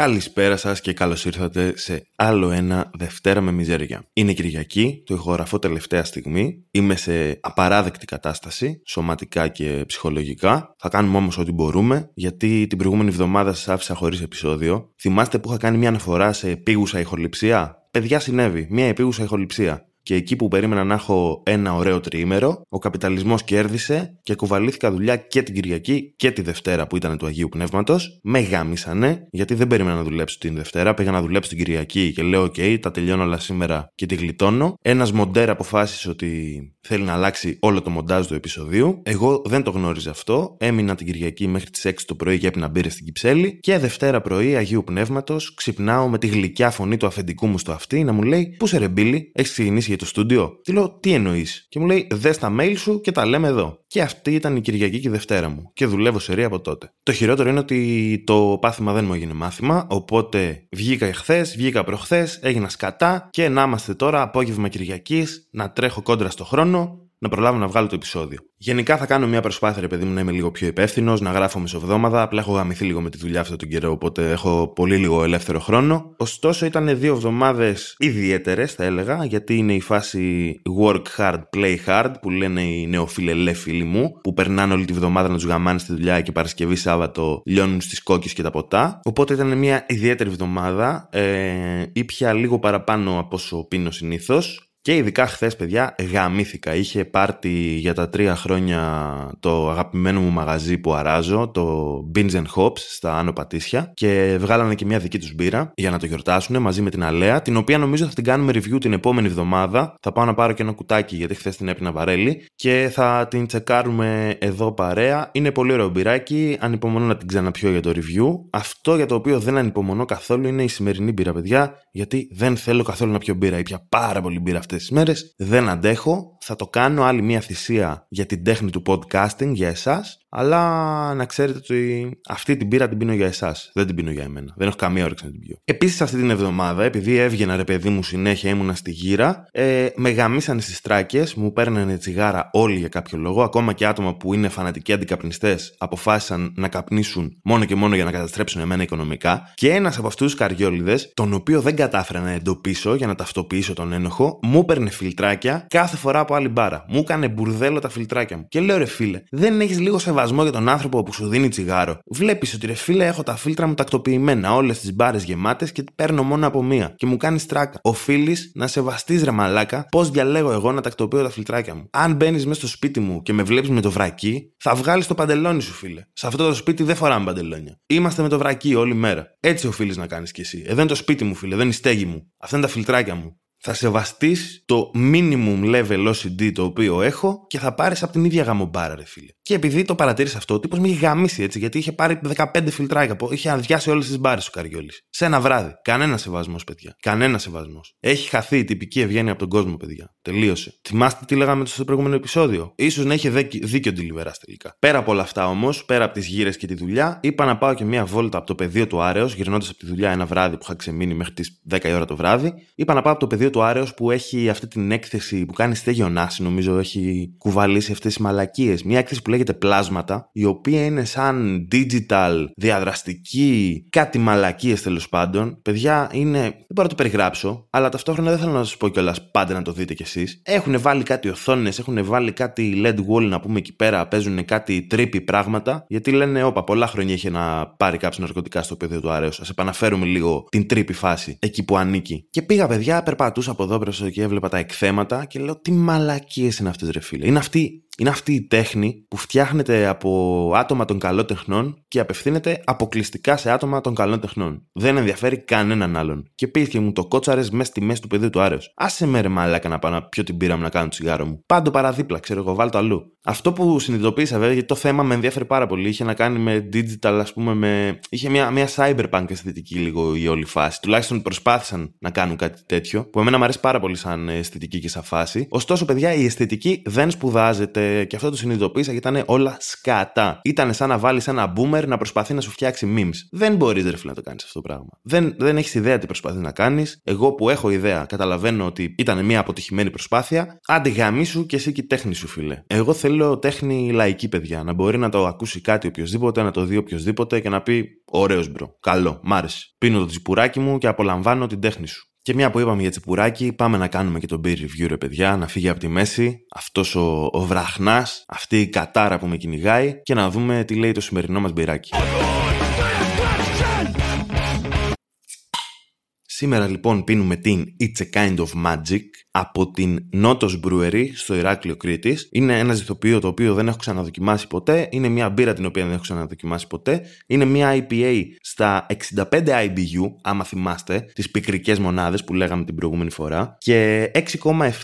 Καλησπέρα σας και καλώς ήρθατε σε άλλο ένα Δευτέρα με Μιζέρια. Είναι Κυριακή, το ηχογραφώ τελευταία στιγμή. Είμαι σε απαράδεκτη κατάσταση, σωματικά και ψυχολογικά. Θα κάνουμε όμως ό,τι μπορούμε, γιατί την προηγούμενη εβδομάδα σας άφησα χωρίς επεισόδιο. Θυμάστε που είχα κάνει μια αναφορά σε επίγουσα ηχοληψία? Παιδιά, συνέβη, μια επίγουσα ηχοληψία. Και εκεί που περίμενα να έχω ένα ωραίο τριήμερο, ο καπιταλισμός κέρδισε και κουβαλήθηκα δουλειά και την Κυριακή και τη Δευτέρα που ήταν του Αγίου Πνεύματος. Με γάμισανε, γιατί δεν περίμενα να δουλέψω την Δευτέρα. Πήγα να δουλέψω την Κυριακή και λέω: OK, τα τελειώνω όλα σήμερα και τη γλιτώνω. Ένας μοντέρ αποφάσισε ότι θέλει να αλλάξει όλο το μοντάζ του επεισοδίου. Εγώ δεν το γνώριζα αυτό. Έμεινα την Κυριακή μέχρι τις 6 το πρωί και έπινα μπύρες στην Κυψέλη. Και Δευτέρα πρωί, Αγίου Πνεύματος, ξυπνάω με τη γλυκιά φωνή του αφεντικού μου στο αυτί να μου λέει: Πού σε ρεμπίλη, έχεις ξεκινήσει το στούντιο? Τι λέω, τι εννοείς? Και μου λέει, δες τα mail σου και τα λέμε εδώ. Και αυτή ήταν η Κυριακή και η Δευτέρα μου. Και δουλεύω σερή από τότε. Το χειρότερο είναι ότι το πάθημα δεν μου έγινε μάθημα. Οπότε βγήκα χθες, βγήκα προχθές, έγινα σκατά. Και να είμαστε τώρα απόγευμα Κυριακής, να τρέχω κόντρα στο χρόνο, να προλάβω να βγάλω το επεισόδιο. Γενικά θα κάνω μια προσπάθεια, ρε παιδί μου, να είμαι λίγο πιο υπεύθυνος, να γράφω μεσοβδόμαδα. Απλά έχω γαμηθεί λίγο με τη δουλειά αυτόν τον καιρό, οπότε έχω πολύ λίγο ελεύθερο χρόνο. Ωστόσο, ήταν 2 εβδομάδες ιδιαίτερες, θα έλεγα, γιατί είναι η φάση work hard, play hard, που λένε οι νεοφιλελέ φίλοι μου, που περνάνε όλη τη βδομάδα να τους γαμάνε στη δουλειά και Παρασκευή, Σάββατο λιώνουν στις κόκκες και τα ποτά. Οπότε ήταν μια ιδιαίτερη εβδομάδα. Ήπια λίγο παραπάνω από όσο πίνω συνήθως. Και ειδικά χθες, παιδιά, γαμήθηκα. Είχε πάρτι για τα 3 χρόνια το αγαπημένο μου μαγαζί που αράζω, το Binge and Hops στα Άνω Πατήσια. Και βγάλανε και μια δική τους μπύρα για να το γιορτάσουν μαζί με την Αλέα, την οποία νομίζω θα την κάνουμε review την επόμενη εβδομάδα. Θα πάω να πάρω και ένα κουτάκι, γιατί χθες την έπινα βαρέλι. Και θα την τσεκάρουμε εδώ παρέα. Είναι πολύ ωραίο μπυράκι. Ανυπομονώ να την ξαναπιώ για το review. Αυτό για το οποίο δεν ανυπομονώ καθόλου είναι η σημερινή μπύρα, παιδιά, γιατί δεν θέλω καθόλου να πιω μπύρα. Ήπια πάρα πολύ μπύρα αυτές τις μέρες, δεν αντέχω. Θα το κάνω άλλη μια θυσία για την τέχνη του podcasting, για εσάς, αλλά να ξέρετε ότι αυτή την μπύρα την πίνω για εσάς, δεν την πίνω για εμένα. Δεν έχω καμία όρεξη να την πιω. Επίσης αυτή την εβδομάδα, επειδή έβγαινα, ρε παιδί μου, συνέχεια ήμουνα στη γύρα, με γαμίσανε στις τράκες, μου παίρνανε τσιγάρα όλοι για κάποιο λόγο. Ακόμα και άτομα που είναι φανατικοί αντικαπνιστές αποφάσισαν να καπνίσουν μόνο και μόνο για να καταστρέψουν εμένα οικονομικά. Και ένας από αυτούς τους καριόλιδες, τον οποίο δεν κατάφερα να εντοπίσω για να ταυτοποιήσω τον ένοχο, μου παίρνε φιλτράκια κάθε φορά από άλλη μπάρα. Μου έκανε μπουρδέλο τα φιλτράκια μου. Και λέω, ρε φίλε, δεν έχεις λίγο σεβασμό για τον άνθρωπο που σου δίνει τσιγάρο? Βλέπεις ότι, ρε φίλε, έχω τα φίλτρα μου τακτοποιημένα, όλες τις μπάρες γεμάτες και παίρνω μόνο από μία. Και μου κάνεις τράκα. Οφείλεις να σεβαστείς, ρε μαλάκα, πώς διαλέγω εγώ να τακτοποιώ τα φιλτράκια μου. Αν μπαίνεις μέσα στο σπίτι μου και με βλέπεις με το βρακί, θα βγάλεις το παντελόνι σου, φίλε. Σε αυτό το σπίτι δεν φοράμε παντελόνια. Είμαστε με το βρακί όλη μέρα. Έτσι οφείλεις να κάνεις κι εσύ. Εδώ είναι το σπίτι μου, φίλε, δεν είναι η στέγη μου. Αυτά είναι τα φιλτράκια μου. Θα σεβαστείς το minimum level OCD το οποίο έχω και θα πάρεις από την ίδια γαμομπάρα, ρε φίλε. Και επειδή το παρατήρησα αυτό, ο τύπος με είχε γαμίσει, έτσι, γιατί είχε πάρει 15 φιλτράκια, είχε αδειάσει όλες τις μπάρες του καριόλης. Σε ένα βράδυ. Κανένα σεβασμός, παιδιά. Κανένα σεβασμός. Έχει χαθεί η τυπική ευγένεια από τον κόσμο, παιδιά. Τελείωσε. Θυμάστε τι λέγαμε στο προηγούμενο επεισόδιο? Ίσως να είχε δίκιο τη Λιβεράς τελικά. Πέρα από όλα αυτά όμως, πέρα από τις γύρες και τη δουλειά, είπα να πάω και μια βόλτα από το πεδίο του Άρεως, γυρνώντας από τη δουλειά ένα βράδυ που είχα ξεμείνει μέχρι τις 10 η ώρα το βράδυ. Είπα να πάω από το πεδίο του Άρεως που έχει αυτή την έκθεση που κάνει στέγιονάση, νομίζω έχει κουβαλήσει αυτές τις μαλακίες. Μια έκθεση που λέγεται Πλάσματα, η οποία είναι σαν digital, διαδραστική, κάτι μαλακίες τέλος πάντων. Παιδιά, είναι. Δεν μπορώ να το περιγράψω, αλλά ταυτόχρονα δεν θέλω να σας πω κιόλας πάντα να το δείτε κι εσείς. Έχουν βάλει κάτι οθόνες, έχουν βάλει κάτι LED wall να πούμε εκεί πέρα, παίζουν κάτι τρύπη πράγματα, γιατί λένε, όπα, πολλά χρόνια είχε να πάρει κάποιο ναρκωτικά στο πεδίο του Άρεως. Ας επαναφέρουμε λίγο την τρύπη φάση εκεί που ανήκει. Και πήγα, παιδιά, περπατώ από εδώ πέρα και έβλεπα τα εκθέματα και λέω, τι μαλακίες είναι αυτές, ρε φίλε. Είναι αυτή η τέχνη που φτιάχνεται από άτομα των καλών τεχνών και απευθύνεται αποκλειστικά σε άτομα των καλών τεχνών. Δεν ενδιαφέρει κανέναν άλλον. Και πήγε και μου το κότσαρες μέσα στη μέση του πεδίου του Άρεως. Άσε με, ρε μαλάκα, να πάω να πιω την πύρα μου, να κάνω τσιγάρο μου. Πάντο παραδίπλα, ξέρω εγώ, βάλτο αλλού. Αυτό που συνειδητοποίησα, βέβαια, γιατί το θέμα με ενδιαφέρει πάρα πολύ, είχε να κάνει με digital, ας πούμε, είχε μια cyberpunk αισθητική λίγο η όλη φάση. Τουλάχιστον προσπάθησαν να κάνουν κάτι τέτοιο, που εμένα μου αρέσει πάρα πολύ σαν αισθητική και σαν φάση. Ωστόσο, παιδιά, η αισθητική δεν σπουδάζεται και αυτό το συνειδητοποίησα και ήταν όλα σκατά. Ήταν σαν να βάλεις ένα boomer να προσπαθεί να σου φτιάξει memes. Δεν μπορείς, ρε φίλε, να το κάνεις αυτό το πράγμα. Δεν έχεις ιδέα τι προσπαθεί να κάνεις. Εγώ που έχω ιδέα, καταλαβαίνω ότι ήταν μια αποτυχημένη προσπάθεια. Άντε γαμίσου και εσύ και η τέχνη σου, φίλε. Εγώ θέλω τέχνη λαϊκή, παιδιά. Να μπορεί να το ακούσει κάτι οποιοδήποτε, να το δει οποιοδήποτε και να πει: ωραίος μπρο, καλό, μ' άρεσε. Πίνω το τσιπουράκι μου και απολαμβάνω την τέχνη σου. Και μια που είπαμε για τσιπουράκι, πάμε να κάνουμε και το beer review, ρε παιδιά, να φύγει από τη μέση αυτός ο βραχνάς, αυτή η κατάρα που με κυνηγάει και να δούμε τι λέει το σημερινό μας μπιράκι. Σήμερα λοιπόν πίνουμε την It's A Kind of Magic από την Notos Brewery στο Ηράκλειο Κρήτης. Είναι ένα ζυθοποιείο το οποίο δεν έχω ξαναδοκιμάσει ποτέ. Είναι μια μπύρα την οποία δεν έχω ξαναδοκιμάσει ποτέ. Είναι μια IPA στα 65 IBU, άμα θυμάστε, τις πικρικές μονάδες που λέγαμε την προηγούμενη φορά. Και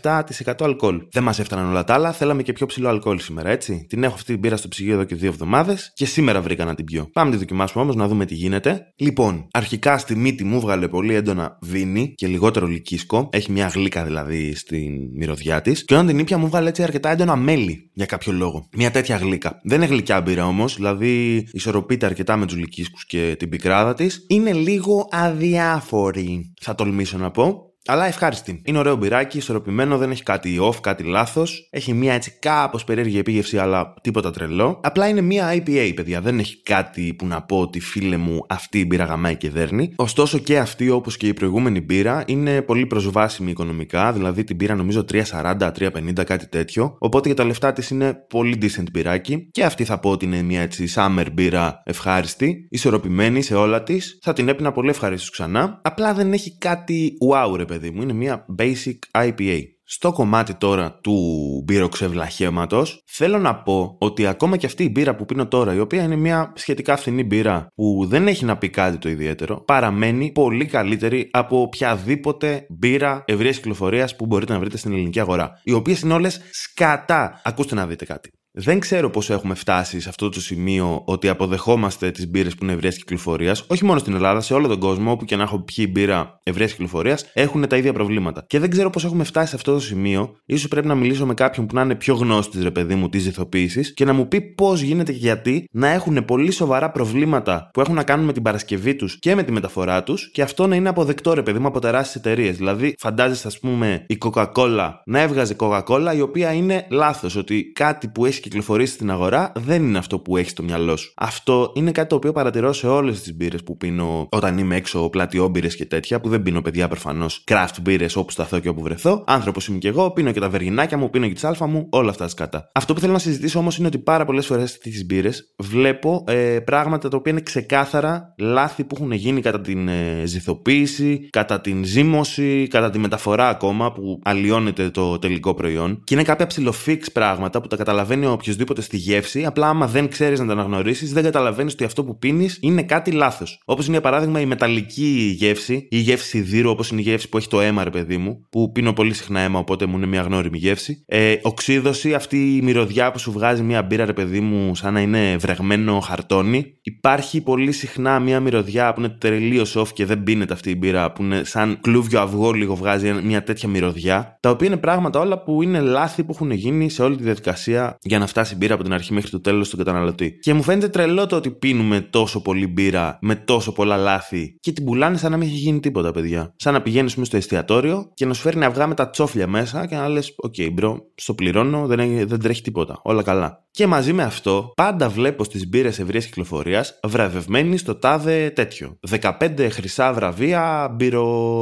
6,7% αλκοόλ. Δεν μας έφταναν όλα τα άλλα, θέλαμε και πιο ψηλό αλκοόλ σήμερα, έτσι. Την έχω αυτή την μπύρα στο ψυγείο εδώ και 2 εβδομάδες και σήμερα βρήκα να την πιω. Πάμε να τη δοκιμάσουμε όμως, να δούμε τι γίνεται. Λοιπόν, αρχικά στη μύτη μου βγάλε πολύ έντονα βίνι και λιγότερο λυκίσκο. Έχει μια γλύκα δηλαδή στην μυρωδιά της, και όταν την ήπια μου βγάλε έτσι αρκετά έντονα μέλι για κάποιο λόγο. Μια τέτοια γλύκα. Δεν είναι γλυκιά μπύρα όμως, δηλαδή ισορροπείται αρκετά με τους λυκίσκους και την πικράδα της. Είναι λίγο αδιάφορη, θα τολμήσω να πω. Αλλά ευχάριστη. Είναι ωραίο μπιράκι, ισορροπημένο, δεν έχει κάτι off, κάτι λάθος. Έχει μια έτσι κάπως περίεργη επίγευση, αλλά τίποτα τρελό. Απλά είναι μια IPA, παιδιά. Δεν έχει κάτι που να πω ότι φίλε μου αυτή η μπύρα γαμάει και δέρνει. Ωστόσο και αυτή, όπως και η προηγούμενη μπύρα, είναι πολύ προσβάσιμη οικονομικά. Δηλαδή την μπύρα νομίζω 3,40, 3,50, κάτι τέτοιο. Οπότε για τα λεφτά της είναι πολύ decent μπιράκι. Και αυτή θα πω ότι είναι μια έτσι summer μπύρα ευχάριστη, ισορροπημένη σε όλα της. Θα την έπινα πολύ ευχαρίστως ξανά. Απλά δεν έχει κάτι wow, ρε παιδί μου, είναι μια basic IPA. Στο κομμάτι τώρα του μπυροξευλαχέματος, θέλω να πω ότι ακόμα και αυτή η μπύρα που πίνω τώρα, η οποία είναι μια σχετικά φθηνή μπύρα που δεν έχει να πει κάτι το ιδιαίτερο, παραμένει πολύ καλύτερη από οποιαδήποτε μπύρα ευρείας κυκλοφορίας που μπορείτε να βρείτε στην ελληνική αγορά. Οι οποίες είναι όλες σκατά. Ακούστε να δείτε κάτι. Δεν ξέρω πόσο έχουμε φτάσει σε αυτό το σημείο ότι αποδεχόμαστε τις μπύρες που είναι ευρείας κυκλοφορίας, όχι μόνο στην Ελλάδα, σε όλο τον κόσμο, όπου και να έχω πιει μπύρα ευρείας κυκλοφορίας, έχουν τα ίδια προβλήματα. Και δεν ξέρω πόσο έχουμε φτάσει σε αυτό το σημείο, ίσως πρέπει να μιλήσω με κάποιον που να είναι πιο γνώστης, ρε παιδί μου, της ζυθοποίησης και να μου πει πώς γίνεται και γιατί να έχουν πολύ σοβαρά προβλήματα που έχουν να κάνουν με την παρασκευή τους και με τη μεταφορά τους και αυτό να είναι αποδεκτό, ρε παιδί μου, από τεράστιες εταιρείες. Δηλαδή, φαντάζεστε, ας πούμε, η Coca-Cola να έβγαζε Coca-Cola η οποία είναι λάθος, ότι κάτι που έχει κυκλοφορήσει στην αγορά δεν είναι αυτό που έχει στο μυαλό σου. Αυτό είναι κάτι το οποίο παρατηρώ σε όλες τις μπύρες που πίνω όταν είμαι έξω, πλατιόμπύρες και τέτοια, που δεν πίνω, παιδιά, προφανώς craft μπύρες όπου σταθώ και όπου βρεθώ. Άνθρωπος είμαι και εγώ, πίνω και τα βεργινάκια μου, πίνω και τις αλφα μου, όλα αυτά σκατά. Αυτό που θέλω να συζητήσω όμως είναι ότι πάρα πολλές φορές στις μπύρες βλέπω πράγματα τα οποία είναι ξεκάθαρα λάθη που έχουν γίνει κατά την ζυθοποίηση, κατά την ζύμωση, κατά τη μεταφορά ακόμα που αλλοιώνεται το τελικό προϊόν. Και είναι κάποια ψιλοφίξ πράγματα που τα καταλαβαίνει οποιοδήποτε στη γεύση, απλά άμα δεν ξέρεις να τα αναγνωρίσεις, δεν καταλαβαίνεις ότι αυτό που πίνεις είναι κάτι λάθος. Όπως είναι για παράδειγμα η μεταλλική γεύση, ή η γεύση σιδήρου, όπως είναι η γεύση που έχει το αίμα, ρε παιδί μου, που πίνω πολύ συχνά αίμα, οπότε μου είναι μια γνώριμη γεύση. Οξύδωση, αυτή η μυρωδιά που σου βγάζει μια μπύρα, ρε παιδί μου, σαν να είναι βρεγμένο χαρτόνι. Υπάρχει πολύ συχνά μια μυρωδιά που είναι τελείως off και δεν πίνεται αυτή η μπύρα, που είναι σαν κλούβιο αυγό, λίγο βγάζει μια τέτοια μυρωδιά. Τα οποία είναι πράγματα όλα που είναι λάθη που έχουν γίνει σε όλη τη διαδικασία για να φτάσει η μπύρα από την αρχή μέχρι το τέλος στον καταναλωτή. Και μου φαίνεται τρελό το ότι πίνουμε τόσο πολύ μπύρα με τόσο πολλά λάθη και την πουλάνε σαν να μην έχει γίνει τίποτα, παιδιά. Σαν να πηγαίνεις στο εστιατόριο και να σου φέρνει αυγά με τα τσόφλια μέσα και να λες: οκ, μπρο, στο πληρώνω, δεν τρέχει τίποτα. Όλα καλά. Και μαζί με αυτό, πάντα βλέπω στις μπύρες ευρείας κυκλοφορίας βραβευμένοι στο τάδε τέτοιο. 15 χρυσά βραβεία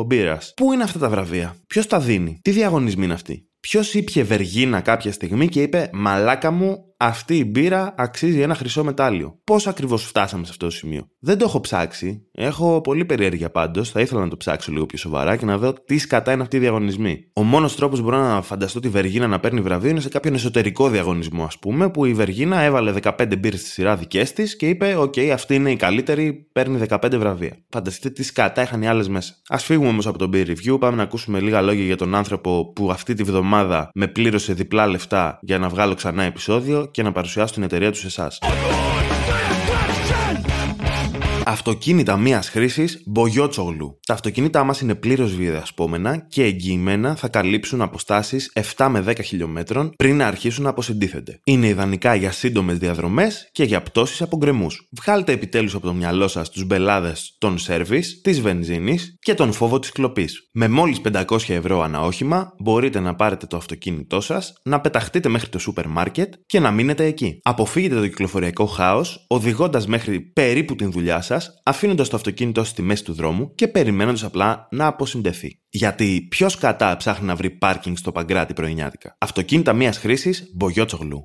μπύρας. Πού είναι αυτά τα βραβεία? Ποιος τα δίνει? Τι διαγωνισμοί είναι αυτοί? Ποιος ήπιε βεργίνα κάποια στιγμή και είπε: μαλάκα μου, αυτή η μπύρα αξίζει ένα χρυσό μετάλλιο? Πώς ακριβώς φτάσαμε σε αυτό το σημείο? Δεν το έχω ψάξει. Έχω πολύ περιέργεια πάντως. Θα ήθελα να το ψάξω λίγο πιο σοβαρά και να δω τι σκατά είναι αυτοί οι διαγωνισμοί. Ο μόνος τρόπος που μπορώ να φανταστώ τη Βεργίνα να παίρνει βραβείο είναι σε κάποιον εσωτερικό διαγωνισμό, ας πούμε, που η Βεργίνα έβαλε 15 μπύρες στη σειρά δικές της και είπε: οκ, αυτή είναι η καλύτερη, παίρνει 15 βραβεία. Φανταστείτε τι σκατά είχαν οι άλλες μέσα. Ας φύγουμε όμως από τον peer review, πάμε να ακούσουμε λίγα λόγια για τον άνθρωπο που αυτή τη βδομάδα με πλήρωσε διπλά λεφτά για να βγάλω ξανά επεισόδιο και να παρουσιάσω την εταιρεία τους σε εσάς. Αυτοκίνητα μίας χρήσης Μπογιότσογλου. Τα αυτοκίνητά μας είναι πλήρως βιοδιασπόμενα και εγγυημένα θα καλύψουν αποστάσεις 7 με 10 χιλιόμετρων πριν να αρχίσουν να αποσυντίθενται. Είναι ιδανικά για σύντομες διαδρομές και για πτώσεις από γκρεμούς. Βγάλτε επιτέλους από το μυαλό σας τους μπελάδες των σέρβις, της βενζίνης και τον φόβο της κλοπής. Με μόλις 500 ευρώ ανά όχημα μπορείτε να πάρετε το αυτοκίνητό σας, να πεταχτείτε μέχρι το σούπερ μάρκετ και να μείνετε εκεί. Αποφύγετε το κυκλοφοριακό χάος, οδηγώντας μέχρι περίπου την δουλειά σας, αφήνοντας το αυτοκίνητο στη μέση του δρόμου και περιμένοντας απλά να αποσυντεθεί. Γιατί ποιος κατά ψάχνει να βρει πάρκινγκ στο Παγκράτη πρωινιάτικα? Αυτοκίνητα μίας χρήσης Μπογιότσογλου.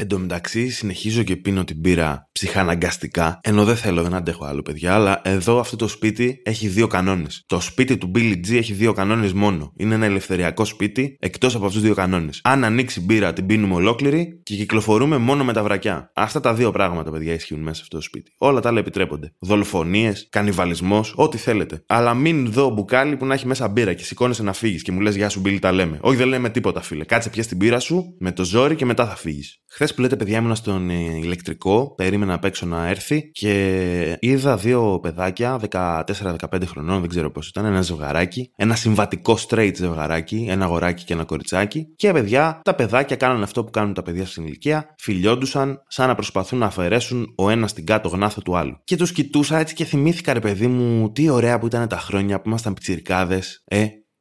Εν τω μεταξύ, συνεχίζω και πίνω την πύρα ψυχαναγκαστικά, ενώ δεν αντέχω άλλο, παιδιά. Αλλά εδώ αυτό το σπίτι έχει δύο κανόνες. Το σπίτι του Billy G έχει δύο κανόνες μόνο. Είναι ένα ελευθεριακό σπίτι, εκτός από αυτούς τους δύο κανόνες. Αν ανοίξει μπύρα, την πίνουμε ολόκληρη και κυκλοφορούμε μόνο με τα βρακιά. Αυτά τα δύο πράγματα, παιδιά, ισχύουν μέσα σε αυτό το σπίτι. Όλα τα άλλα επιτρέπονται. Δολοφονίες, κανιβαλισμός, ό,τι θέλετε. Αλλά μην δω μπουκάλι που να έχει μέσα μπύρα και σηκώνεσαι να φύγεις και μου λες γεια σου, Billy, τα λέμε. Όχι, δεν λέμε τίποτα, φίλε. Κάτσε πια στην πύρα σου με το ζόρι και μετά θα φύγεις. Χθες που λέτε, παιδιά, ήμουνα στον ηλεκτρικό, περίμενα απ' έξω να έρθει και είδα δύο παιδάκια, 14-15 χρονών, δεν ξέρω πώς ήταν, ένα ζευγαράκι, ένα συμβατικό straight ζευγαράκι, ένα αγοράκι και ένα κοριτσάκι. Και παιδιά, τα παιδάκια κάνανε αυτό που κάνουν τα παιδιά στην ηλικία, φιλιόντουσαν σαν να προσπαθούν να αφαιρέσουν ο ένας την κάτω γνάθο του άλλου. Και τους κοιτούσα έτσι και θυμήθηκα, ρε παιδί μου, τι ωραία που ήταν τα χρόνια που ήμασταν πιτσιρικάδες,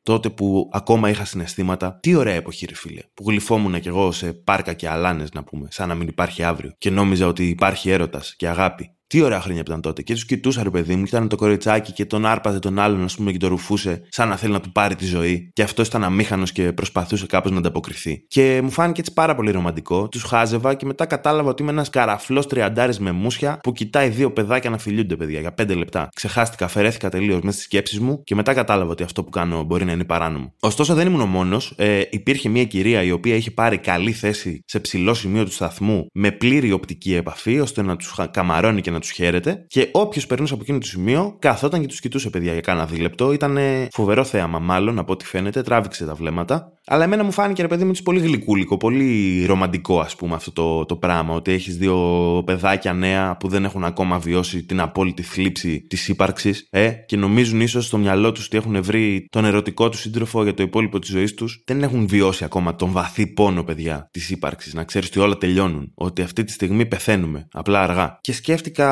τότε που ακόμα είχα συναισθήματα. Τι ωραία εποχή, ρε φίλε, που γλυφόμουν κι εγώ σε πάρκα και αλάνες, να πούμε, σαν να μην υπάρχει αύριο, και νόμιζα ότι υπάρχει έρωτας και αγάπη. Τι ωραία χρόνια ήταν τότε. Και τους κοιτούσα, ρε παιδί μου, ήταν το κοριτσάκι και τον άρπαζε τον άλλον, ας πούμε, και τον ρουφούσε, σαν να θέλει να του πάρει τη ζωή. Και αυτός ήταν αμήχανος και προσπαθούσε κάπως να ανταποκριθεί. Και μου φάνηκε έτσι πάρα πολύ ρομαντικό. Τους χάζευα και μετά κατάλαβα ότι είμαι ένας καραφλός τριαντάρης με μουσια που κοιτάει δύο παιδάκια να φιλιούνται, παιδιά, για 5 λεπτά. Ξεχάστηκα, αφαιρέθηκα τελείως μέσα στις σκέψεις μου και μετά κατάλαβα ότι αυτό που κάνω μπορεί να είναι παράνομο. Ωστόσο, δεν ήμουν ο μόνος. Υπήρχε μια κυρία η οποία είχε πάρει καλή θέση σε ψηλό σημείο του σταθμού με πλήρη οπτική επαφή, ώστε να τους καμαρώνει και να τους χαίρεται, και όποιος περνούσε από εκείνο το σημείο καθόταν και τους κοιτούσε, παιδιά, για κάνα δίλεπτο. Ήταν φοβερό θέαμα, μάλλον, από ό,τι φαίνεται, τράβηξε τα βλέμματα. Αλλά εμένα μου φάνηκε, ρε παιδί μου, πολύ γλυκούλικο, πολύ ρομαντικό, ας πούμε, αυτό το πράγμα. Ότι έχεις δύο παιδάκια νέα που δεν έχουν ακόμα βιώσει την απόλυτη θλίψη της ύπαρξης, και νομίζουν ίσως στο μυαλό τους ότι έχουν βρει τον ερωτικό τους σύντροφο για το υπόλοιπο της ζωής τους. Δεν έχουν βιώσει ακόμα τον βαθύ πόνο, παιδιά, της ύπαρξης. Να ξέρεις ότι όλα τελειώνουν. Ότι αυτή τη στιγμή πεθαίνουμε. Απλά αργά. Και σκέφτηκα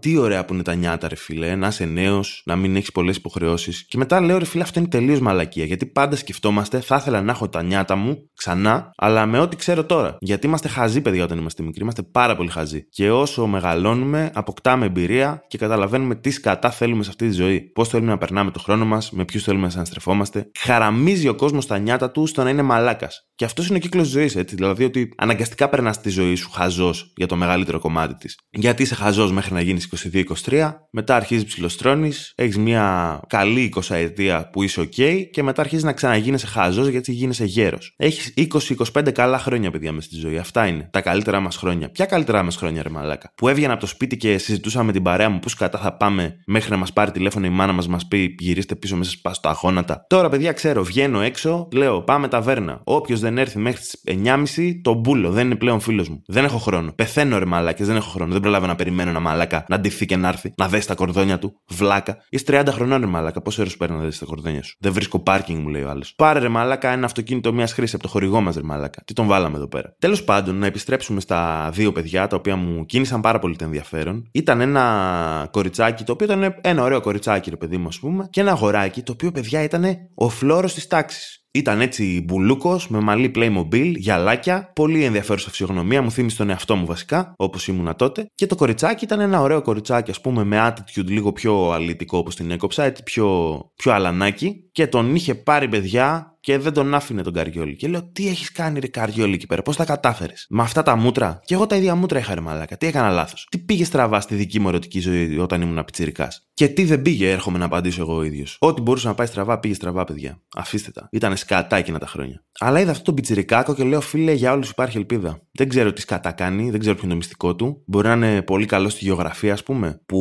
τι ωραία που είναι τα νιάτα, ρε φίλε. Να είσαι νέος, να μην έχεις πολλές υποχρεώσεις. Και μετά λέω, ρε φίλε, αυτό είναι τελείως μαλακία. Γιατί πάντα σκεφτόμαστε, θα ήθελα να έχω τα νιάτα μου ξανά, αλλά με ό,τι ξέρω τώρα. Γιατί είμαστε χαζοί, παιδιά, όταν είμαστε μικροί. Είμαστε πάρα πολύ χαζοί. Και όσο μεγαλώνουμε, αποκτάμε εμπειρία και καταλαβαίνουμε τι σκατά θέλουμε σε αυτή τη ζωή. Πώς θέλουμε να περνάμε το χρόνο μας, με ποιους θέλουμε να συναστρεφόμαστε. Χαραμίζει ο κόσμος τα νιάτα του στο να είναι μαλάκας. Και αυτό είναι ο κύκλος ζωής, έτσι. Δηλαδή ότι αναγκαστικά περνάς τη ζωή σου χαζός για το μεγαλύτερο κομμάτι της. Γιατί είσαι χαζός μέχρι να γίνεις 22-23, μετά αρχίζεις ψιλοστρώνεις, έχεις μια καλή 20 ετία που είσαι ok, και μετά αρχίζεις να ξαναγίνεσαι χαζός γιατί γίνεσαι γέρος. Έχεις 20-25 καλά χρόνια, παιδιά, μες στη ζωή. Αυτά είναι τα καλύτερά μας χρόνια. Ποια καλύτερά μας χρόνια, ρε μαλάκα? Που έβγαινα από το σπίτι και συζητούσα με την παρέα μου πού σκατά θα πάμε μέχρι να μας πάρει τηλέφωνο η μάνα μας, μας πει γυρίστε πίσω, μέσα στα γόνατα. Τώρα, παιδιά, ξέρω, βγαίνω έξω, λέω πάμε ταβέρνα. Όποιος δεν έρθει μέχρι τις 9.30 τον μπούλο, δεν είναι πλέον φίλος μου. Δεν έχω χρόνο. Πεθαίνω, ρε μαλάκες, δεν έχω χρόνο. Δεν προλάβω να περιμένω ένα μαλάκα να ντυθεί και να έρθει, να δέσει τα κορδόνια του. Βλάκα. Είσαι 30 χρονών, ρε μαλάκα. Πόση ώρα σου παίρνει να δέσει τα κορδόνια σου? Δεν βρίσκω πάρκινγκ, μου λέει ο άλλος. Πάρε, ρε μαλάκα, ένα αυτοκίνητο μιας χρήσης από το χορηγό μας, ρε μαλάκα. Τι τον βάλαμε εδώ πέρα? Τέλος πάντων, να επιστρέψουμε στα δύο παιδιά τα οποία μου κίνησαν πάρα πολύ το ενδιαφέρον. Ήταν ένα κοριτσάκι, το οποίο ήταν ένα ωραίο κοριτσάκι, ρε παιδί μου, ας πούμε, και ένα αγοράκι, το οποίο, παιδιά, ήταν ο φλόρος της τάξης. Ήταν έτσι μπουλούκος, με μαλλί Playmobil, γυαλάκια, πολύ ενδιαφέρουσα φυσιογνωμία, μου θύμισε τον εαυτό μου βασικά, όπως ήμουνα τότε. Και το κοριτσάκι ήταν ένα ωραίο κοριτσάκι, ας πούμε, με attitude λίγο πιο αλυτικό, όπως την έκοψα, έτσι πιο αλανάκι. Και τον είχε πάρει, παιδιά, και δεν τον άφηνε τον Καριόλη. Και λέω, τι έχεις κάνει, ρε Καριόλη, εκεί πέρα? Πώς τα κατάφερες? Με αυτά τα μούτρα. Και εγώ τα ίδια μούτρα είχα, ρε μαλάκα. Τι έκανα λάθος? Τι πήγε στραβά στη δική μου ερωτική ζωή όταν ήμουν πιτσιρικάς? Και τι δεν πήγε, έρχομαι να απαντήσω εγώ ο ίδιος. Ό,τι μπορούσε να πάει στραβά, πήγε στραβά, παιδιά. Αφήστε τα. Ήταν σκατά εκείνα τα χρόνια. Αλλά είδα αυτό το πιτσιρικάκο και λέω, φίλε, για όλους υπάρχει ελπίδα. Δεν ξέρω τι σκατά κάνει, δεν ξέρω ποιο είναι το μυστικό του. Μπορεί να είναι πολύ καλό στη γεωγραφία, ας πούμε, που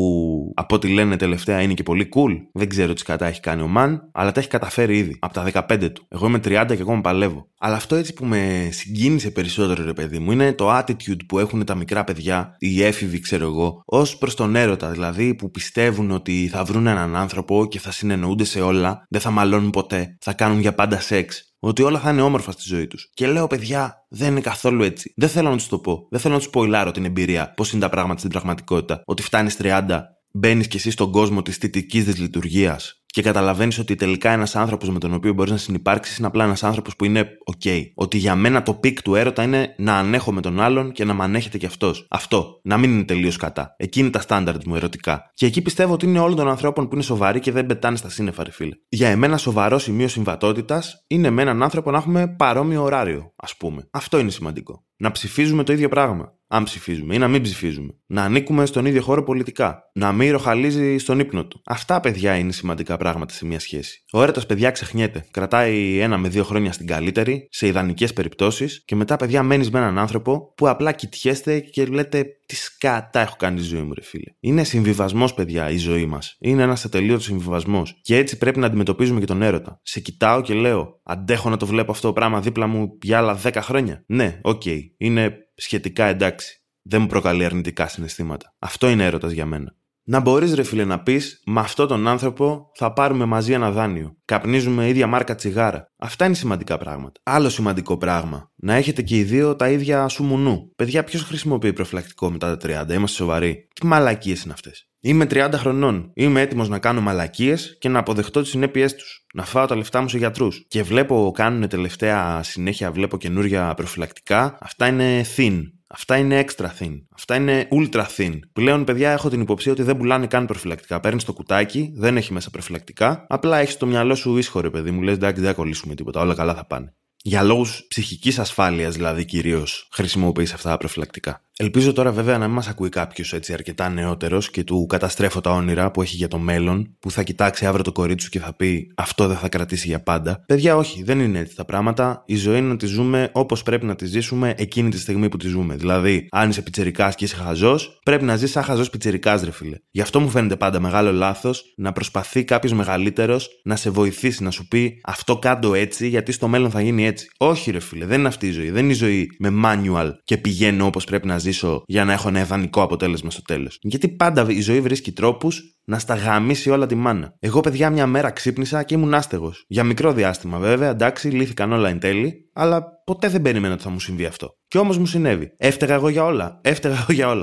από ό,τι λένε τελευταία είναι και πολύ cool. Δεν ξέρω τι σκατά έχει κάνει ο Μαν, αλλά τα έχει καταφέρει ήδη από τα 15 του. Εγώ είμαι 30 και ακόμα παλεύω. Αλλά αυτό έτσι που με συγκίνησε περισσότερο, ρε παιδί μου, είναι το attitude που έχουν τα μικρά παιδιά, οι έφηβοι, ξέρω εγώ, ως προς τον έρωτα. Δηλαδή που πιστεύουν ότι θα βρουν έναν άνθρωπο και θα συνεννοούνται σε όλα, δεν θα μαλώνουν ποτέ, θα κάνουν για πάντα σεξ. Ότι όλα θα είναι όμορφα στη ζωή τους. Και λέω, παιδιά, δεν είναι καθόλου έτσι. Δεν θέλω να τους το πω. Δεν θέλω να τους σποϊλάρω την εμπειρία, πώς είναι τα πράγματα στην πραγματικότητα. Ότι φτάνεις 30, μπαίνεις κι εσύ στον κόσμο της θετικής δυσλειτουργίας και καταλαβαίνεις ότι τελικά ένας άνθρωπος με τον οποίο μπορείς να συνυπάρξεις είναι απλά ένας άνθρωπος που είναι ok. Ότι για μένα το πικ του έρωτα είναι να ανέχω με τον άλλον και να με ανέχεται κι αυτός. Αυτό. Να μην είναι τελείως κατά. Εκεί είναι τα standards μου ερωτικά. Και εκεί πιστεύω ότι είναι όλων των ανθρώπων που είναι σοβαροί και δεν πετάνε στα σύννεφα, ρε φίλε. Για εμένα, σοβαρό σημείο συμβατότητας είναι με έναν άνθρωπο να έχουμε παρόμοιο ωράριο, ας πούμε. Αυτό είναι σημαντικό. Να ψηφίζουμε το ίδιο πράγμα. Αν ψηφίζουμε ή να μην ψηφίζουμε. Να ανήκουμε στον ίδιο χώρο πολιτικά. Να μην ροχαλίζει στον ύπνο του. Αυτά, παιδιά, είναι σημαντικά πράγματα σε μια σχέση. Ο έρωτας, παιδιά, ξεχνιέται. Κρατάει 1 με 2 χρόνια στην καλύτερη, σε ιδανικές περιπτώσεις, και μετά, παιδιά, μένεις με έναν άνθρωπο που απλά κοιτιέστε και λέτε τι σκατά έχω κάνει στη ζωή μου, ρε φίλε. Είναι συμβιβασμός, παιδιά, η ζωή μας. Είναι ένας ατελείωτος συμβιβασμός. Και έτσι πρέπει να αντιμετωπίζουμε και τον έρωτα. Σε κοιτάω και λέω, αντέχω να το βλέπω αυτό το πράγμα δίπλα μου για άλλα 10 χρόνια. Ναι, οκ, είναι σχετικά εντάξει. Δεν μου προκαλεί αρνητικά συναισθήματα. Αυτό είναι έρωτας για μένα. Να μπορείς, ρε φίλε, να πεις, με αυτόν τον άνθρωπο θα πάρουμε μαζί ένα δάνειο. Καπνίζουμε ίδια μάρκα τσιγάρα. Αυτά είναι σημαντικά πράγματα. Άλλο σημαντικό πράγμα. Να έχετε και οι δύο τα ίδια σουμουνού. Παιδιά, ποιος χρησιμοποιεί προφυλακτικό μετά τα 30, είμαστε σοβαροί. Τι μαλακίες είναι αυτές. Είμαι 30 χρονών. Είμαι έτοιμος να κάνω μαλακίες και να αποδεχτώ τις συνέπειές τους. Να φάω τα λεφτά μου σε γιατρούς. Και βλέπω, κάνουν τελευταία συνέχεια, βλέπω καινούρια προφυλακτικά. Αυτά είναι thin. Αυτά είναι extra thin. Αυτά είναι ultra thin. Πλέον, παιδιά, έχω την υποψία ότι δεν πουλάνε καν προφυλακτικά. Παίρνεις το κουτάκι, δεν έχει μέσα προφυλακτικά. Απλά έχεις το μυαλό σου ήσυχο, ρε παιδί μου. Λες, εντάξει, δεν θα κολλήσουμε τίποτα. Όλα καλά θα πάνε. Για λόγους ψυχικής ασφάλειας, δηλαδή, κυρίως χρησιμοποιείς αυτά τα προφυλακτικά. Ελπίζω τώρα, βέβαια, να μην μας ακούει κάποιος έτσι αρκετά νεότερος και του καταστρέφω τα όνειρα που έχει για το μέλλον, που θα κοιτάξει αύριο το κορίτσι σου και θα πει αυτό δεν θα κρατήσει για πάντα. Παιδιά, όχι, δεν είναι έτσι τα πράγματα. Η ζωή είναι να τη ζούμε όπως πρέπει να τη ζήσουμε εκείνη τη στιγμή που τη ζούμε. Δηλαδή, αν είσαι πιτσερικάς και είσαι χαζός, πρέπει να ζεις σαν χαζός πιτσερικάς, ρε φίλε. Γι' αυτό μου φαίνεται πάντα μεγάλο λάθος να προσπαθεί κάποιος μεγαλύτερος να σε βοηθήσει, να σου πει αυτό κάντο έτσι, γιατί στο μέλλον θα γίνει έτσι. Όχι, ρε φίλε, δεν είναι αυτή η ζωή. Δεν είναι η ζωή με manual και πηγαίνω όπως πρέπει να ζήσω για να έχω ένα ιδανικό αποτέλεσμα στο τέλος. Γιατί πάντα η ζωή βρίσκει τρόπους να στα γαμίσει όλα τη μάνα. Εγώ, παιδιά, μια μέρα ξύπνησα και ήμουν άστεγος. Για μικρό διάστημα, βέβαια, εντάξει, λύθηκαν όλα εν τέλει, αλλά ποτέ δεν περίμενα ότι θα μου συμβεί αυτό. Και όμως μου συνέβη. Έφταιγα εγώ για όλα.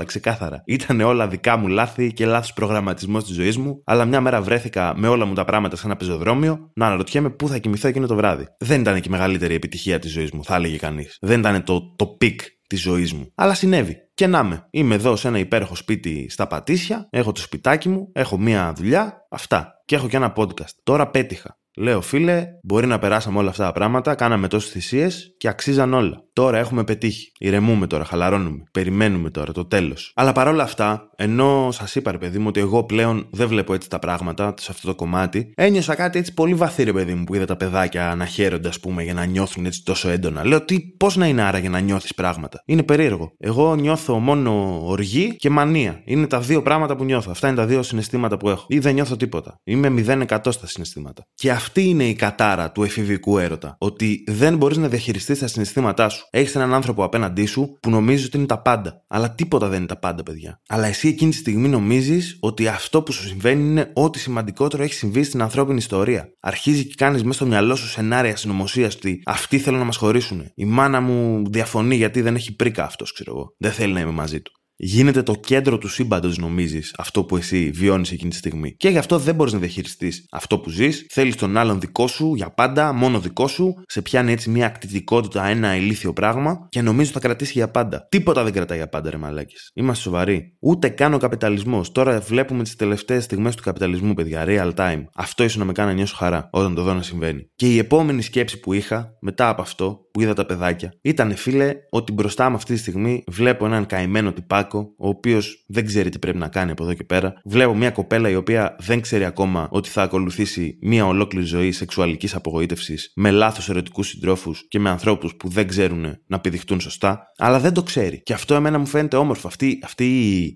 Ξεκάθαρα. Ήταν όλα δικά μου λάθη και λάθος προγραμματισμός της ζωής μου, αλλά μια μέρα βρέθηκα με όλα μου τα πράγματα σε ένα πεζοδρόμιο να αναρωτιέμαι πού θα κοιμηθώ εκείνο το βράδυ. Δεν ήταν και η μεγαλύτερη επιτυχία της ζωής μου, θα έλεγε κανείς. Δεν ήταν το πικ της ζωής μου. Αλλά συνέβη. Και να με. Είμαι εδώ σε ένα υπέροχο σπίτι στα Πατήσια, έχω το σπιτάκι μου, έχω μία δουλειά, αυτά. Και έχω και ένα podcast. Τώρα πέτυχα. Λέω, φίλε, μπορεί να περάσαμε όλα αυτά τα πράγματα, κάναμε τόσες θυσίες και αξίζαν όλα. Τώρα έχουμε πετύχει. Ηρεμούμε τώρα, χαλαρώνουμε. Περιμένουμε τώρα το τέλος. Αλλά παρόλα αυτά, ενώ σας είπα, ρε παιδί μου, ότι εγώ πλέον δεν βλέπω έτσι τα πράγματα σε αυτό το κομμάτι, ένιωσα κάτι έτσι πολύ βαθύ, ρε παιδί μου, που είδα τα παιδάκια να χαίρονται, ας πούμε, για να νιώθουν έτσι τόσο έντονα. Λέω, τι, πώς να είναι άρα για να νιώθεις πράγματα. Είναι περίεργο. Εγώ νιώθω μόνο οργή και μανία. Είναι τα δύο πράγματα που νιώθω. Αυτά είναι τα δύο συναισθήματα που έχω. Ή δεν νιώθω τίποτα. Είμαι 0% στα συναισθήματα. Και αυτή είναι η κατάρα του εφηβικού έρωτα. Ότι δεν μπορείς να διαχειριστείς τα συναισθήματά σου. Έχεις έναν άνθρωπο απέναντί σου που νομίζει ότι είναι τα πάντα. Αλλά τίποτα δεν είναι τα πάντα, παιδιά. Αλλά εσύ εκείνη τη στιγμή νομίζεις ότι αυτό που σου συμβαίνει είναι ό,τι σημαντικότερο έχει συμβεί στην ανθρώπινη ιστορία. Αρχίζει και κάνεις μέσα στο μυαλό σου σενάρια συνωμοσίας ότι αυτοί θέλουν να μας χωρίσουν. Η μάνα μου διαφωνεί γιατί δεν έχει πρίκα αυτός, ξέρω εγώ. Δεν θέλει να είμαι μαζί του. Γίνεται το κέντρο του σύμπαντος, νομίζεις, αυτό που εσύ βιώνεις εκείνη τη στιγμή. Και γι' αυτό δεν μπορείς να διαχειριστείς αυτό που ζεις. Θέλεις τον άλλον δικό σου για πάντα, μόνο δικό σου. Σε πιάνει έτσι μια ακτιτικότητα, ένα ηλίθιο πράγμα και νομίζω θα κρατήσει για πάντα. Τίποτα δεν κρατάει για πάντα, ρε μαλάκες. Είμαστε σοβαροί. Ούτε καν ο καπιταλισμός. Τώρα βλέπουμε τις τελευταίες στιγμές του καπιταλισμού, παιδιά. Real time. Αυτό ίσως να με κάνει να νιώσω χαρά όταν το δω να συμβαίνει. Και η επόμενη σκέψη που είχα μετά από αυτό που είδα τα παιδάκια ήταν, φίλε, ότι μπροστά μου αυτή τη στιγμή βλέπω έναν καημένο τυπάκι Μάρκο, ο οποίος δεν ξέρει τι πρέπει να κάνει από εδώ και πέρα. Βλέπω μια κοπέλα η οποία δεν ξέρει ακόμα ότι θα ακολουθήσει μια ολόκληρη ζωή σεξουαλικής απογοήτευσης με λάθος ερωτικούς συντρόφους και με ανθρώπους που δεν ξέρουν να πηδηχτούν σωστά, αλλά δεν το ξέρει. Και αυτό εμένα μου φαίνεται όμορφο. Αυτή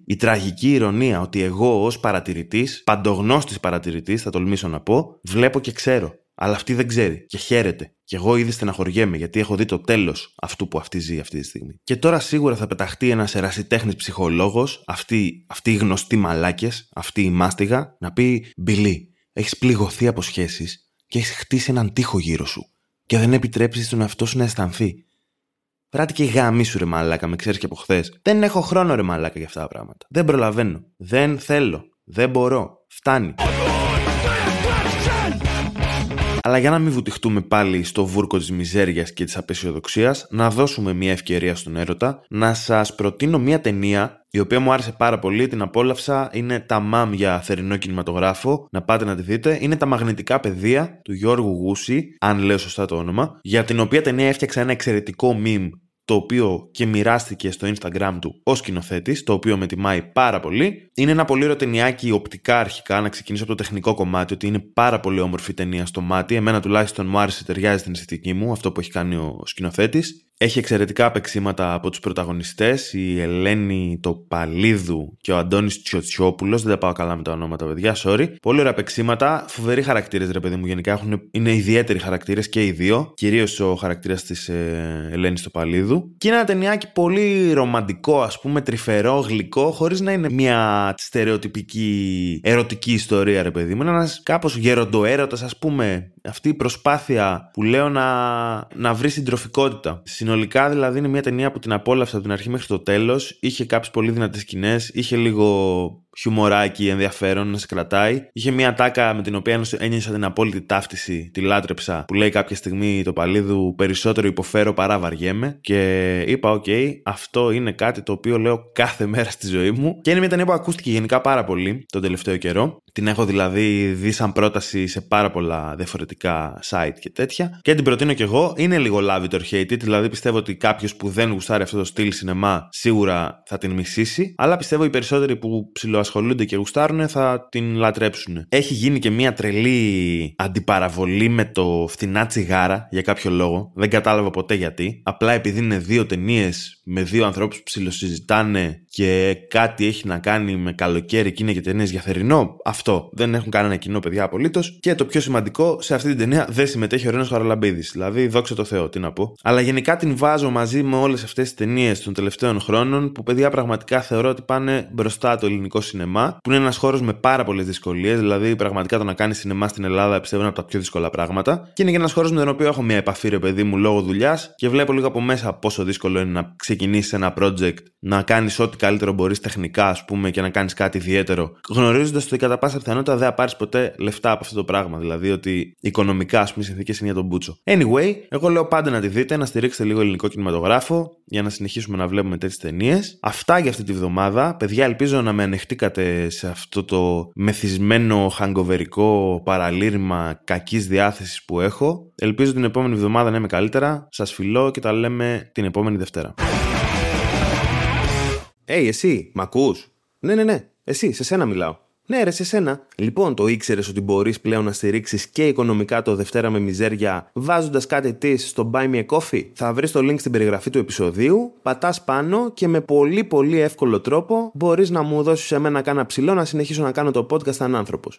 η τραγική ηρωνία ότι εγώ ως παρατηρητής, παντογνώστης παρατηρητής, θα τολμήσω να πω, βλέπω και ξέρω. Αλλά αυτή δεν ξέρει και χαίρεται. Και εγώ ήδη στεναχωριέμαι γιατί έχω δει το τέλος αυτού που αυτή ζει αυτή τη στιγμή. Και τώρα σίγουρα θα πεταχτεί ένας ερασιτέχνης ψυχολόγος, αυτοί οι γνωστοί μαλάκες, αυτή η μάστιγα, να πει: Μπιλί, έχεις πληγωθεί από σχέσεις και έχεις χτίσει έναν τοίχο γύρω σου και δεν επιτρέψεις στον εαυτό σου να αισθανθεί. Πράτη και γάμι σου, ρε μαλάκα, με ξέρεις και από χθες. Δεν έχω χρόνο, ρε μαλάκα, για αυτά τα πράγματα. Δεν προλαβαίνω. Δεν θέλω. Δεν μπορώ. Φτάνει. Αλλά για να μην βουτυχτούμε πάλι στο βούρκο της μιζέριας και της απεσιοδοξίας, να δώσουμε μια ευκαιρία στον έρωτα, να σας προτείνω μια ταινία η οποία μου άρεσε πάρα πολύ, την απόλαυσα, είναι τα μάμ για θερινό κινηματογράφο, να πάτε να τη δείτε, είναι τα Μαγνητικά Πεδία του Γιώργου Γούση, αν λέω σωστά το όνομα, για την οποία ταινία έφτιαξα ένα εξαιρετικό meme, το οποίο και μοιράστηκε στο Instagram του ως σκηνοθέτης, το οποίο με τιμάει πάρα πολύ. Είναι ένα πολύ ωραίο ταινιάκι οπτικά αρχικά, να ξεκινήσω από το τεχνικό κομμάτι, ότι είναι πάρα πολύ όμορφη ταινία στο μάτι. Εμένα τουλάχιστον μου άρεσε, ταιριάζει την αισθητική μου, αυτό που έχει κάνει ο σκηνοθέτης. Έχει εξαιρετικά παίξηματα από τους πρωταγωνιστές, η Ελένη Τοπαλίδου και ο Αντώνης Τσιωτσιόπουλος. Δεν τα πάω καλά με τα ονόματα, παιδιά, sorry. Πολύ ωραία παίξηματα, φοβεροί χαρακτήρες, ρε παιδί μου. Γενικά είναι ιδιαίτεροι χαρακτήρες και οι δύο. Κυρίως ο χαρακτήρας της Ελένης Τοπαλίδου. Και είναι ένα ταινιάκι πολύ ρομαντικό, ας πούμε, τρυφερό, γλυκό, χωρίς να είναι μια στερεοτυπική ερωτική ιστορία, ρε παιδί μου. Είναι ένας κάπως γεροντοέρωτας, ας πούμε. Αυτή η προσπάθεια που λέω να βρει συντροφικότητα. Συνολικά δηλαδή είναι μια ταινία που την απόλαυσα από την αρχή μέχρι το τέλος. Είχε κάποιες πολύ δυνατές σκηνές, είχε λίγο χιουμοράκι ενδιαφέρον να σε κρατάει. Είχε μια τάκα με την οποία ένιωσα την απόλυτη ταύτιση, τη λάτρεψα, που λέει κάποια στιγμή το Παλίδου: Περισσότερο υποφέρω παρά βαριέμαι. Και είπα: OK, αυτό είναι κάτι το οποίο λέω κάθε μέρα στη ζωή μου. Και είναι μια ταινία που ακούστηκε γενικά πάρα πολύ τον τελευταίο καιρό. Την έχω δηλαδή δει σαν πρόταση σε πάρα πολλά διαφορετικά site και τέτοια. Και την προτείνω κι εγώ. Είναι λίγο love it or hate it, δηλαδή πιστεύω ότι κάποιο που δεν γουστάρει αυτό το στυλ σινεμά σίγουρα θα την μισήσει. Αλλά πιστεύω οι περισσότεροι που ασχολούνται και γουστάρουν θα την λατρέψουν. Έχει γίνει και μια τρελή αντιπαραβολή με το Φθηνά Τσιγάρα για κάποιο λόγο. Δεν κατάλαβα ποτέ γιατί. Απλά επειδή είναι δύο ταινίες με δύο ανθρώπους που ψιλοσυζητάνε και κάτι έχει να κάνει με καλοκαίρι και είναι και ταινίες για θερινό. Αυτό. Δεν έχουν κανένα κοινό, παιδιά, απολύτως. Και το πιο σημαντικό, σε αυτή την ταινία δεν συμμετέχει ο Ρένος Χαραλαμπίδης. Δηλαδή, δόξα τω Θεώ, τι να πω. Αλλά γενικά την βάζω μαζί με όλες αυτές τις ταινίες των τελευταίων χρόνων που, παιδιά, πραγματικά θεωρώ ότι πάνε μπροστά το ελληνικό σινεμά, που είναι ένας χώρος με πάρα πολλές δυσκολίες. Δηλαδή, πραγματικά το να κάνεις σινεμά στην Ελλάδα πιστεύω είναι από τα πιο δύσκολα πράγματα. Και είναι και ένας χώρος με τον οποίο έχω μια επαφή, ρε παιδί μου, λόγω δουλειάς και βλέπω λίγο από μέσα πόσο δύσκολο είναι να ξεκινήσεις ένα project, να κάνεις ό,τι καλύτερο μπορείς τεχνικά, ας πούμε, και να κάνεις κάτι ιδιαίτερο, γνωρίζοντας ότι κατά πάσα πιθανότητα δεν θα πάρεις ποτέ λεφτά από αυτό το πράγμα. Δηλαδή, ότι οικονομικά, ας πούμε, οι συνθήκες είναι για τον μπούτσο. Anyway, εγώ λέω πάντα να τη δείτε, να στηρίξετε λίγο ελληνικό κινηματογράφο για να συνεχίσουμε να βλέπουμε τέτοιες ταινίες. Αυτά για αυτή τη βδομάδα. Παιδιά, ελπίζω να με ανεχτήκατε σε αυτό το μεθυσμένο χαγκοβερικό παραλήρημα κακής διάθεσης που έχω. Ελπίζω την επόμενη εβδομάδα να είμαι καλύτερα. Σας φιλώ και τα λέμε την επόμενη Δευτέρα. Εσύ, μ' ακούς? Ναι, εσύ, σε σένα μιλάω. Ναι, ρε, σε σένα. Λοιπόν, το ήξερες ότι μπορείς πλέον να στηρίξεις και οικονομικά το Δευτέρα με Μιζέρια βάζοντας κάτι της στο Buy Me a Coffee? Θα βρεις το link στην περιγραφή του επεισοδίου, πατάς πάνω και με πολύ πολύ εύκολο τρόπο μπορείς να μου δώσεις εμένα κάνα ψηλό να συνεχίσω να κάνω το podcast σαν άνθρωπος.